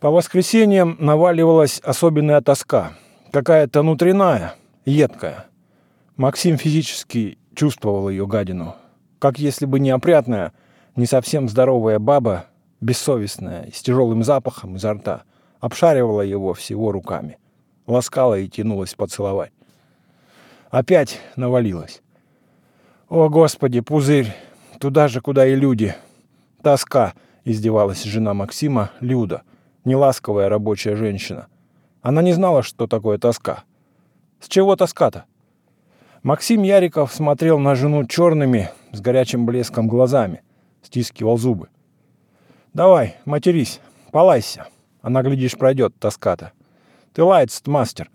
По воскресеньям наваливалась особенная тоска, какая-то внутренняя, едкая. Максим физически чувствовал ее гадину, как если бы неопрятная, не совсем здоровая баба, бессовестная, с тяжелым запахом изо рта, обшаривала его всего руками, ласкала и тянулась поцеловать. Опять навалилась. «О, Господи, пузырь! Туда же, куда и люди!» «Тоска!» — издевалась жена Максима, Люда, неласковая рабочая женщина. Она не знала, что такое тоска. С чего тоска-то? Максим Яриков смотрел на жену черными, с горячим блеском глазами, стискивал зубы. «Давай, матерись, полайся. Она, глядишь, пройдет, тоска-то. Ты лайц-то, мастер».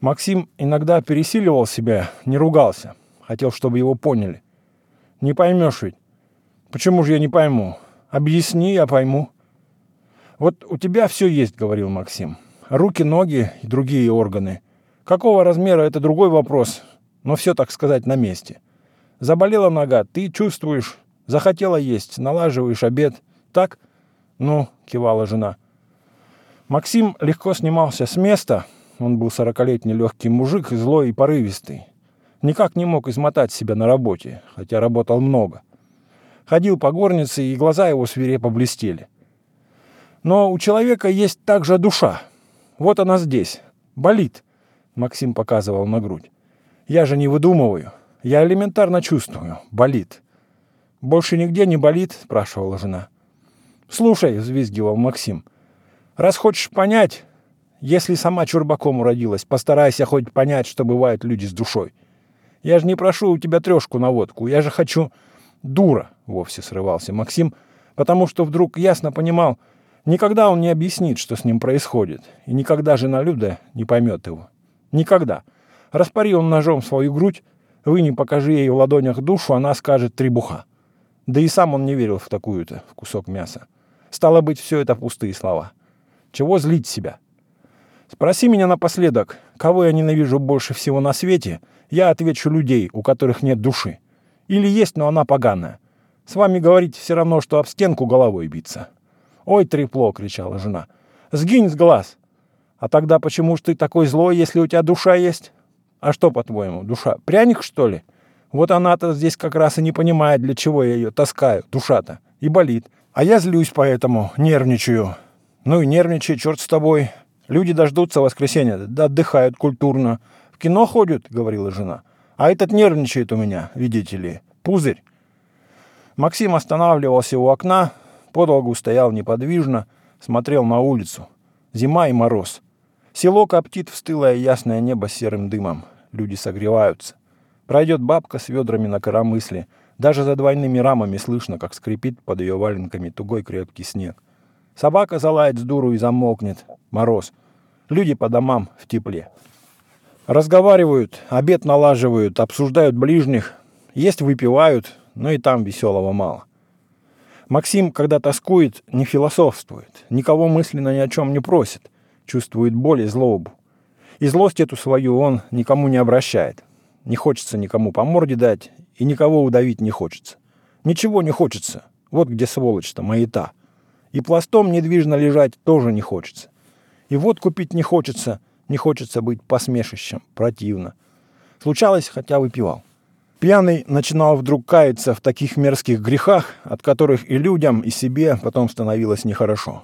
Максим иногда пересиливал себя, не ругался. Хотел, чтобы его поняли. «Не поймешь ведь». «Почему же я не пойму? Объясни, я пойму». «Вот у тебя все есть», — говорил Максим. «Руки, ноги и другие органы. Какого размера — это другой вопрос, но все, так сказать, на месте. Заболела нога, ты чувствуешь, захотела есть, налаживаешь обед. Так?» «Ну», — кивала жена. Максим легко снимался с места. Он был 40-летний легкий мужик, злой и порывистый. Никак не мог измотать себя на работе, хотя работал много. Ходил по горнице, и глаза его свирепо блестели. «Но у человека есть также душа. Вот она здесь. Болит», — Максим показывал на грудь. «Я же не выдумываю. Я элементарно чувствую. Болит». «Больше нигде не болит?» — спрашивала жена. «Слушай», — взвизгивал Максим, — «раз хочешь понять... Если сама чурбаком уродилась, постарайся хоть понять, что бывают люди с душой. Я же не прошу у тебя трешку на водку, я же хочу...» «Дура!» — вовсе срывался Максим, потому что вдруг ясно понимал, никогда он не объяснит, что с ним происходит, и никогда жена Люда не поймет его. Никогда. Распори он ножом свою грудь, выни, покажи ей в ладонях душу, она скажет требуха. Да и сам он не верил в такую-то, в кусок мяса. Стало быть, все это пустые слова. Чего злить себя? «Спроси меня напоследок, кого я ненавижу больше всего на свете, я отвечу: людей, у которых нет души. Или есть, но она поганая. С вами говорить все равно, что об стенку головой биться». «Ой, трепло!» — кричала жена. «Сгинь с глаз! А тогда почему ж ты такой злой, если у тебя душа есть? А что, по-твоему, душа? Пряник, что ли? Вот она-то здесь как раз и не понимает, для чего я ее таскаю, душа-то, и болит. А я злюсь поэтому, нервничаю. Ну и нервничай, черт с тобой». «Люди дождутся воскресенья, да отдыхают культурно. В кино ходят», — говорила жена. «А этот нервничает у меня, видите ли, пузырь». Максим останавливался у окна, подолгу стоял неподвижно, смотрел на улицу. Зима и мороз. Село коптит в стылое ясное небо с серым дымом. Люди согреваются. Пройдет бабка с ведрами на коромысле. Даже за двойными рамами слышно, как скрипит под ее валенками тугой крепкий снег. Собака залает с дуру и замолкнет. Мороз. Люди по домам в тепле. Разговаривают, обед налаживают, обсуждают ближних. Есть выпивают, но и там веселого мало. Максим, когда тоскует, не философствует. Никого мысленно ни о чем не просит. Чувствует боль и злобу. И злость эту свою он никому не обращает. Не хочется никому по морде дать, и никого удавить не хочется. Ничего не хочется. Вот где сволочь-то, маята. И пластом недвижно лежать тоже не хочется. И водку пить не хочется, не хочется быть посмешищем, противно. Случалось, хотя выпивал. Пьяный начинал вдруг каяться в таких мерзких грехах, от которых и людям, и себе потом становилось нехорошо.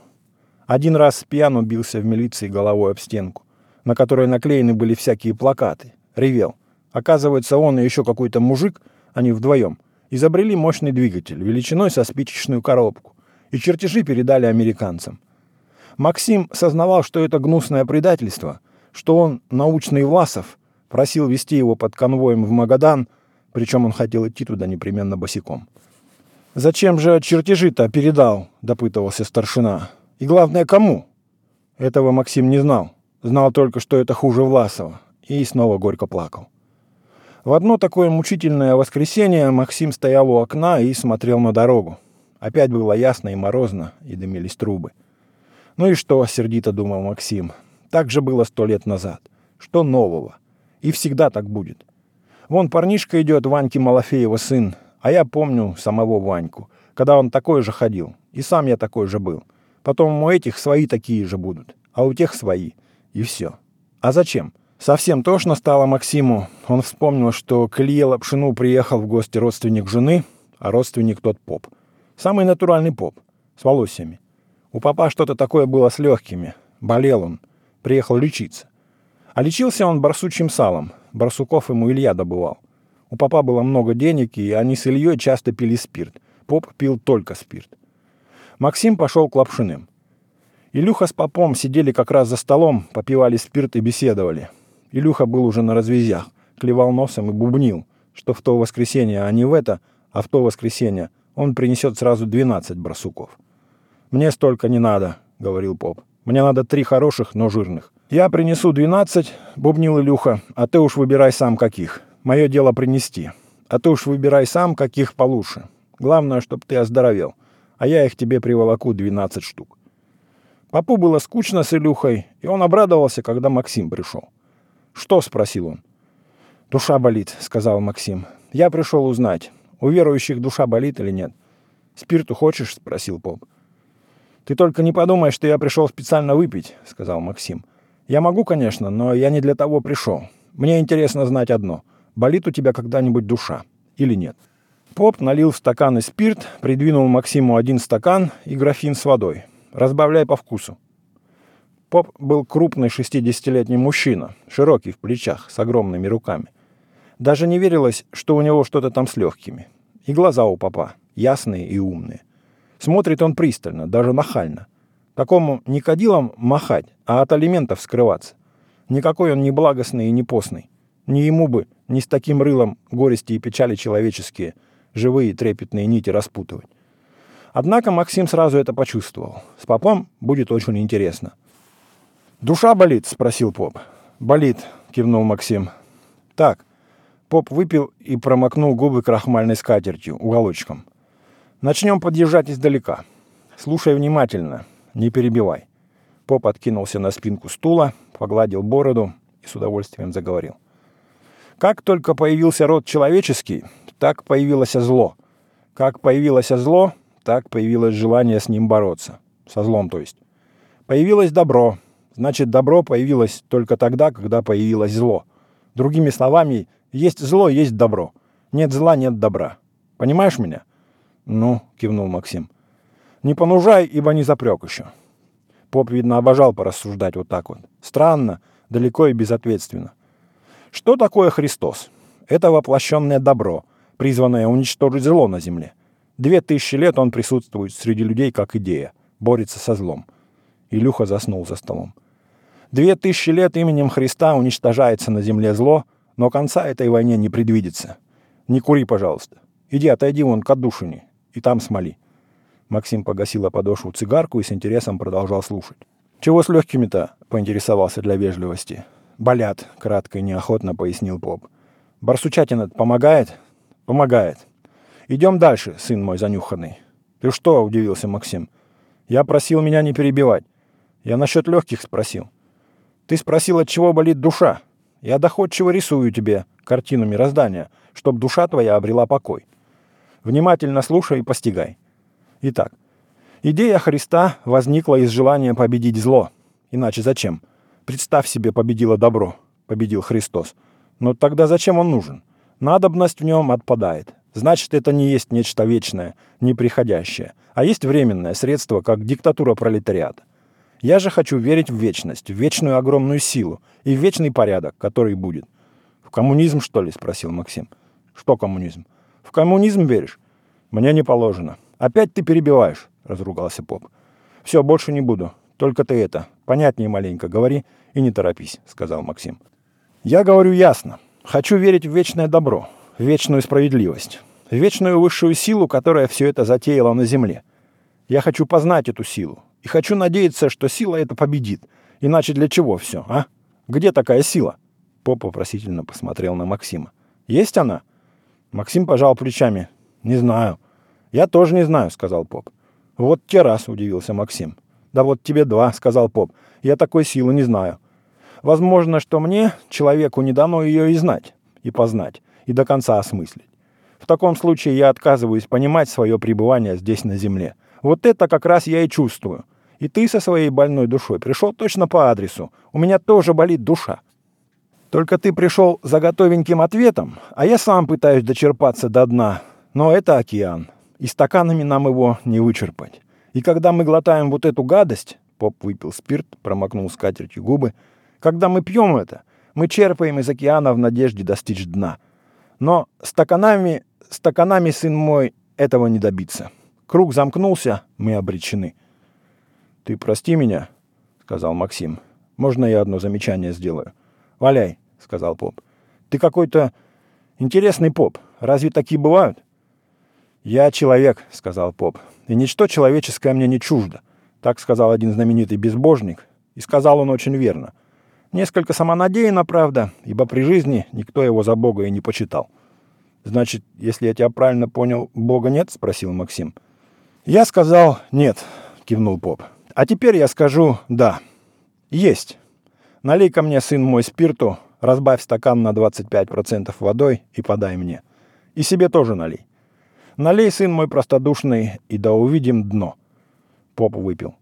Один раз пьян убился в милиции головой об стенку, на которой наклеены были всякие плакаты. Ревел. Оказывается, он и еще какой-то мужик, они вдвоем, изобрели мощный двигатель величиной со спичечную коробку. И чертежи передали американцам. Максим сознавал, что это гнусное предательство, что он, научный Власов, просил везти его под конвоем в Магадан, причем он хотел идти туда непременно босиком. «Зачем же чертежи-то передал?» – допытывался старшина. «И главное, кому?» Этого Максим не знал. Знал только, что это хуже Власова. И снова горько плакал. В одно такое мучительное воскресенье Максим стоял у окна и смотрел на дорогу. Опять было ясно и морозно, и дымились трубы. «Ну и что?» — сердито думал Максим. «Так же было 100 лет назад. Что нового? И всегда так будет. Вон парнишка идет, Ваньки Малафеева сын, а я помню самого Ваньку, когда он такой же ходил, и сам я такой же был. Потом у этих свои такие же будут, а у тех свои. И все. А зачем? Совсем тошно стало Максиму. Он вспомнил, что к Илье Лапшину приехал в гости родственник жены, а родственник тот поп. Самый натуральный поп. С волосами. У попа что-то такое было с легкими. Болел он. Приехал лечиться. А лечился он барсучьим салом. Барсуков ему Илья добывал. У попа было много денег, и они с Ильей часто пили спирт. Поп пил только спирт. Максим пошел к Лапшиным. Илюха с попом сидели как раз за столом, попивали спирт и беседовали. Илюха был уже на развязях, клевал носом и бубнил, что в то воскресенье, а не в это, а в то воскресенье он принесет сразу 12 барсуков. «Мне столько не надо», — говорил поп. «Мне надо 3 хороших, но жирных». «Я принесу 12, — бубнил Илюха, — а ты уж выбирай сам каких. Мое дело принести. А ты уж выбирай сам каких получше. Главное, чтоб ты оздоровел. А я их тебе приволоку 12 штук». Попу было скучно с Илюхой, и он обрадовался, когда Максим пришел. «Что?» — спросил он. «Душа болит», — сказал Максим. «Я пришел узнать, у верующих душа болит или нет. Спирту хочешь?» — спросил поп. «Ты только не подумай, что я пришел специально выпить», — сказал Максим. «Я могу, конечно, но я не для того пришел. Мне интересно знать одно. Болит у тебя когда-нибудь душа или нет?» Поп налил в стаканы спирт, придвинул Максиму 1 стакан и графин с водой. «Разбавляй по вкусу». Поп был крупный 60-летний мужчина, широкий в плечах, с огромными руками. Даже не верилось, что у него что-то там с легкими. И глаза у попа ясные и умные. Смотрит он пристально, даже нахально. Такому не кадилом махать, а от алиментов скрываться. Никакой он не благостный и не постный. Не ему бы, ни с таким рылом горести и печали человеческие, живые трепетные нити распутывать. Однако Максим сразу это почувствовал. С попом будет очень интересно. «Душа болит?» — спросил поп. «Болит», — кивнул Максим. «Так». Поп выпил и промокнул губы крахмальной скатертью, уголочком. «Начнем подъезжать издалека. Слушай внимательно, не перебивай». Поп откинулся на спинку стула, погладил бороду и с удовольствием заговорил. «Как только появился род человеческий, так появилось зло. Как появилось зло, так появилось желание с ним бороться. Со злом, то есть. Появилось добро. Значит, добро появилось только тогда, когда появилось зло. Другими словами, есть зло, есть добро. Нет зла, нет добра. Понимаешь меня?» «Ну», — кивнул Максим. «Не понужай, ибо не запрек еще». Поп, видно, обожал порассуждать вот так вот. Странно, далеко и безответственно. «Что такое Христос? Это воплощенное добро, призванное уничтожить зло на земле. 2000 лет он присутствует среди людей как идея. Борется со злом». Илюха заснул за столом. 2000 лет именем Христа уничтожается на земле зло, но конца этой войне не предвидится. Не кури, пожалуйста. Иди, отойди вон к отдушине. И там смоли». Максим погасил о подошву цигарку и с интересом продолжал слушать. «Чего с легкими-то?» — поинтересовался для вежливости. «Болят», — кратко и неохотно пояснил поп. «Барсучатина помогает?» «Помогает». «Идем дальше, сын мой занюханный». «Ты что?» — удивился Максим. «Я просил меня не перебивать. Я насчет легких спросил». «Ты спросил, от чего болит душа. Я доходчиво рисую тебе картину мироздания, чтоб душа твоя обрела покой. Внимательно слушай и постигай. Итак, идея Христа возникла из желания победить зло. Иначе зачем? Представь себе, победило добро, победил Христос. Но тогда зачем он нужен? Надобность в нем отпадает. Значит, это не есть нечто вечное, неприходящее, а есть временное средство, как диктатура пролетариата. Я же хочу верить в вечность, в вечную огромную силу и в вечный порядок, который будет». «В коммунизм, что ли?» — спросил Максим. «Что коммунизм?» «В коммунизм веришь?» «Мне не положено». «Опять ты перебиваешь», — разругался поп. «Все, больше не буду. Только ты это, понятнее маленько говори и не торопись», — сказал Максим. «Я говорю ясно. Хочу верить в вечное добро, в вечную справедливость, в вечную высшую силу, которая все это затеяла на земле. Я хочу познать эту силу и хочу надеяться, что сила эта победит. Иначе для чего все, а? Где такая сила?» Поп вопросительно посмотрел на Максима. «Есть она?» Максим пожал плечами. «Не знаю». «Я тоже не знаю», — сказал поп. «Вот те раз», — удивился Максим. «Да вот тебе 2, — сказал поп. — Я такой силы не знаю. Возможно, что мне, человеку, не дано ее и знать, и познать, и до конца осмыслить. В таком случае я отказываюсь понимать свое пребывание здесь на земле. Вот это как раз я и чувствую. И ты со своей больной душой пришел точно по адресу. У меня тоже болит душа. Только ты пришел за готовеньким ответом, а я сам пытаюсь дочерпаться до дна. Но это океан, и стаканами нам его не вычерпать. И когда мы глотаем вот эту гадость... Поп выпил спирт, промокнул скатертью губы. Когда мы пьем это, мы черпаем из океана в надежде достичь дна. Но стаканами, сын мой, этого не добиться. Круг замкнулся, мы обречены. «Ты прости меня», — сказал Максим. «Можно я одно замечание сделаю?» «Валяй», — сказал поп. «Ты какой-то интересный поп. Разве такие бывают?» «Я человек», — сказал поп. «И ничто человеческое мне не чуждо». Так сказал один знаменитый безбожник, и сказал он очень верно. Несколько самонадеянно, правда, ибо при жизни никто его за Бога и не почитал. «Значит, если я тебя правильно понял, Бога нет?» – спросил Максим. «Я сказал нет», – кивнул поп. «А теперь я скажу да. Есть. Налей-ка мне, сын мой, спирту, разбавь стакан на 25% водой и подай мне. И себе тоже налей. Налей, сын мой простодушный, и да увидим дно». Поп выпил.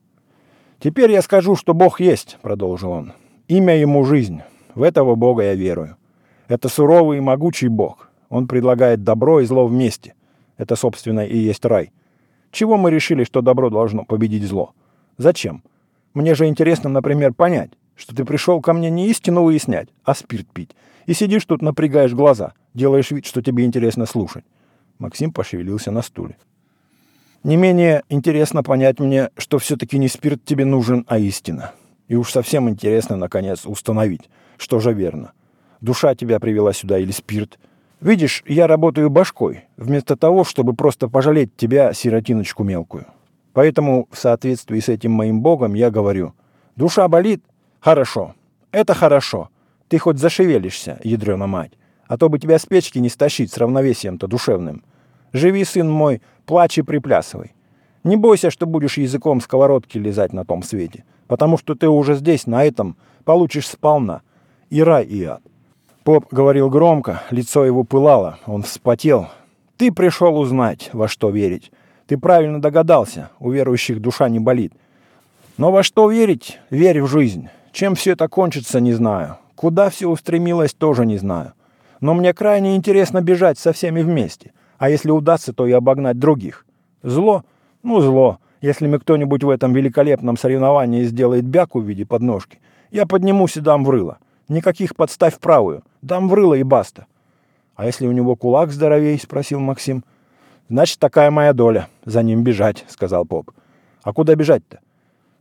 «Теперь я скажу, что Бог есть», — продолжил он. «Имя ему жизнь. В этого Бога я верую. Это суровый и могучий Бог. Он предлагает добро и зло вместе. Это, собственно, и есть рай. Чего мы решили, что добро должно победить зло? Зачем? Мне же интересно, например, понять, что ты пришел ко мне не истину выяснять, а спирт пить. И сидишь тут, напрягаешь глаза, делаешь вид, что тебе интересно слушать». Максим пошевелился на стуле. «Не менее интересно понять мне, что все-таки не спирт тебе нужен, а истина. И уж совсем интересно, наконец, установить, что же верно. Душа тебя привела сюда или спирт. Видишь, я работаю башкой, вместо того, чтобы просто пожалеть тебя, сиротиночку мелкую. Поэтому, в соответствии с этим моим богом, я говорю, душа болит? Хорошо. Это хорошо. Ты хоть зашевелишься, ядрена мать, а то бы тебя с печки не стащить с равновесием-то душевным. Живи, сын мой, плачь и приплясывай. Не бойся, что будешь языком сковородки лизать на том свете, потому что ты уже здесь, на этом, получишь сполна. И рай, и ад». Поп говорил громко, лицо его пылало, он вспотел. «Ты пришел узнать, во что верить. Ты правильно догадался, у верующих душа не болит. Но во что верить? Верь в жизнь. Чем все это кончится, не знаю. Куда все устремилось, тоже не знаю. Но мне крайне интересно бежать со всеми вместе. А если удастся, то и обогнать других. Зло? Ну, зло. Если мне кто-нибудь в этом великолепном соревновании сделает бяку в виде подножки, я поднимусь и дам в рыло. Никаких подставь правую. Дам в рыло и баста». «А если у него кулак здоровей?» – спросил Максим. «Значит, такая моя доля. За ним бежать», – сказал поп. «А куда бежать-то?»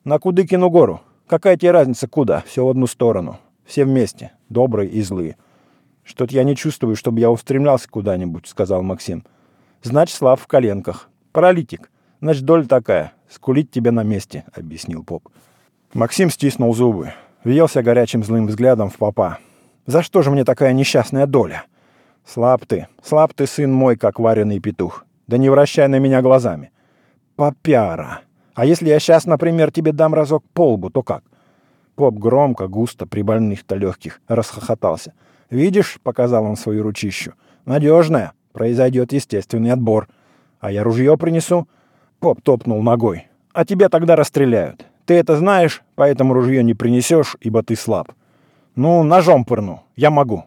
«На Кудыкину гору. Какая тебе разница куда? Все в одну сторону. Все вместе. Добрые и злые». «Что-то я не чувствую, чтобы я устремлялся куда-нибудь», — сказал Максим. «Значит, слаб в коленках. Паралитик. Значит, доля такая. Скулить тебя на месте», — объяснил поп. Максим стиснул зубы, въелся горячим злым взглядом в попа. «За что же мне такая несчастная доля? Слаб ты, сын мой, как вареный петух. Да не вращай на меня глазами. Попяра. А если я сейчас, например, тебе дам разок по лбу, то как?» Поп громко, густо, при больных-то легких, расхохотался. «Видишь, — показал он свою ручищу, — надежная, произойдет естественный отбор. А я ружье принесу?» Поп топнул ногой. «А тебя тогда расстреляют. Ты это знаешь, поэтому ружье не принесешь, ибо ты слаб. Ну, ножом пырну, я могу».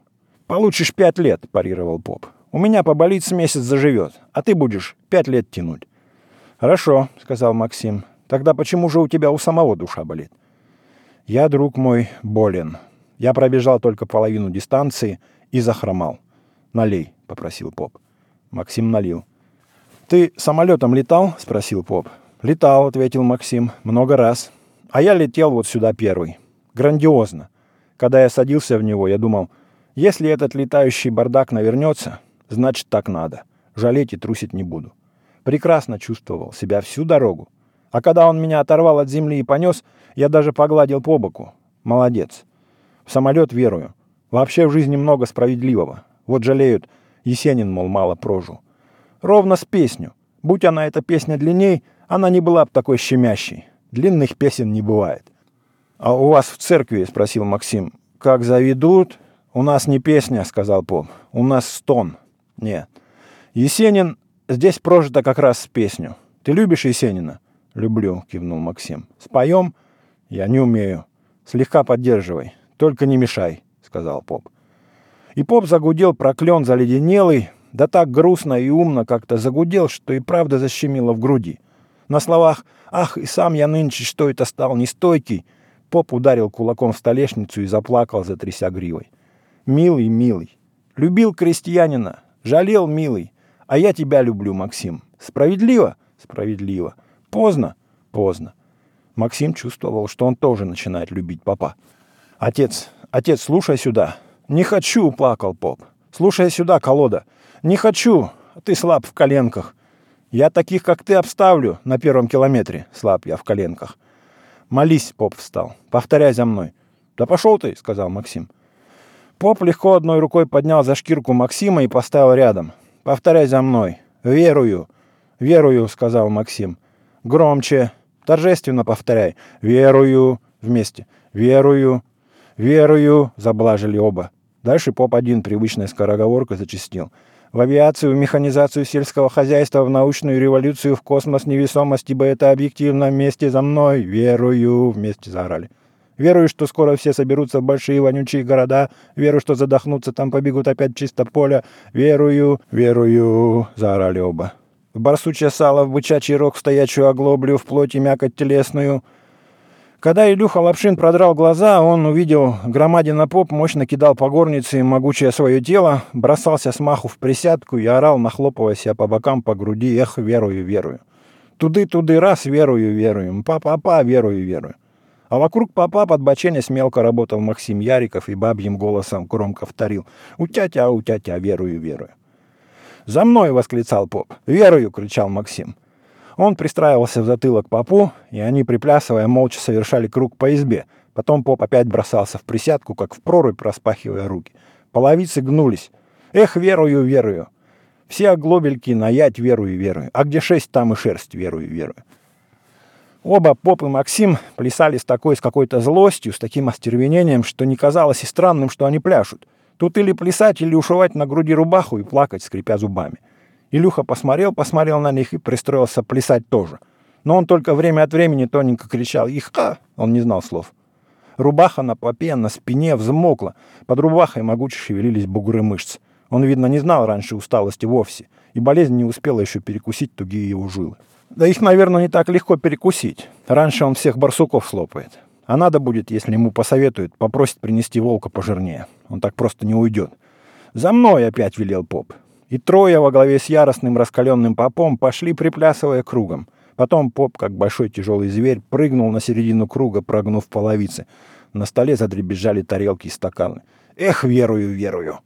«Получишь 5 лет, — парировал поп. — У меня поболит с месяц заживет, а ты будешь 5 лет тянуть». «Хорошо, — сказал Максим, — тогда почему же у тебя у самого душа болит?» «Я, друг мой, болен. Я пробежал только половину дистанции и захромал». «Налей», — попросил поп. Максим налил. «Ты самолетом летал?» — спросил поп. «Летал», — ответил Максим, — «много раз. А я летел вот сюда первый. Грандиозно. Когда я садился в него, я думал, если этот летающий бардак навернется, значит, так надо. Жалеть и трусить не буду. Прекрасно чувствовал себя всю дорогу. А когда он меня оторвал от земли и понес, я даже погладил по боку. Молодец. В самолет верую. Вообще в жизни много справедливого. Вот жалеют, Есенин, мол, мало прожил. Ровно с песню. Будь она эта песня длинней, она не была бы такой щемящей. Длинных песен не бывает». «А у вас в церкви, — спросил Максим, — как заведут?» «У нас не песня, — сказал поп, — у нас стон. Нет. Есенин здесь прожито как раз с песню. Ты любишь Есенина?» «Люблю», — кивнул Максим. «Споем?» «Я не умею». «Слегка поддерживай. Только не мешай», — сказал поп. И поп загудел проклен заледенелый, да так грустно и умно как-то загудел, что и правда защемило в груди. На словах «Ах, и сам я нынче, что это стал нестойкий», поп ударил кулаком в столешницу и заплакал, затряся гривой. «Милый, милый, любил крестьянина, жалел, милый, а я тебя люблю, Максим. Справедливо? Справедливо. Поздно? Поздно». Максим чувствовал, что он тоже начинает любить попа. «Отец, слушай сюда». «Не хочу», — плакал поп. «Слушай сюда, колода». «Не хочу, ты слаб в коленках». «Я таких, как ты, обставлю на первом километре». «Слаб я в коленках». «Молись», — поп встал. «Повторяй за мной». «Да пошел ты», — сказал Максим. Поп легко одной рукой поднял за шкирку Максима и поставил рядом. «Повторяй за мной». «Верую». «Верую», — сказал Максим. «Громче». «Торжественно повторяй». «Верую». Вместе. «Верую». «Верую», — заблажили оба. Дальше поп один привычной скороговоркой зачастил. «В авиацию, в механизацию сельского хозяйства, в научную революцию, в космос, невесомость, ибо это объективно, вместе за мной, верую», — вместе заорали. «Верую, что скоро все соберутся в большие вонючие города, верую, что задохнутся, там побегут опять чисто поле, верую, верую», — заорали оба. «В барсучье сало, в бычачий рог, в стоячую оглоблю, в плоть и мякоть телесную». Когда Илюха Лапшин продрал глаза, он увидел, громадина поп мощно кидал по горнице могучее свое тело, бросался с маху в присядку и орал, нахлопывая себя по бокам, по груди: «Эх, верую, верую! Туды-туды, раз, верую, верую! Па-па-па, верую, верую!» А вокруг попа под боченясь мелко работал Максим Яриков и бабьим голосом громко вторил: «Утятя, утятя, верую, верую!» «За мной!» — восклицал поп. «Верую!» — кричал Максим. Он пристраивался в затылок попу, и они, приплясывая, молча совершали круг по избе. Потом поп опять бросался в присядку, как в прорубь, распахивая руки. Половицы гнулись. «Эх, верую, верую!» «Все оглобельки наять, верую, верую! А где шесть, там и шерсть, верую, верую!» Оба, поп и Максим, плясали с какой-то злостью, с таким остервенением, что не казалось и странным, что они пляшут. Тут или плясать, или ушивать на груди рубаху и плакать, скрипя зубами. Илюха посмотрел на них и пристроился плясать тоже. Но он только время от времени тоненько кричал: «Их, а!» Он не знал слов. Рубаха на попе, на спине взмокла. Под рубахой могуче шевелились бугры мышц. Он, видно, не знал раньше усталости вовсе, и болезнь не успела еще перекусить тугие его жилы. Да их, наверное, не так легко перекусить. Раньше он всех барсуков слопает. А надо будет, если ему посоветуют, попросит принести волка пожирнее. Он так просто не уйдет. «За мной!» — опять велел поп. И трое во главе с яростным раскаленным попом пошли, приплясывая кругом. Потом поп, как большой тяжелый зверь, прыгнул на середину круга, прогнув половицы. На столе задребезжали тарелки и стаканы. «Эх, верую, верую!»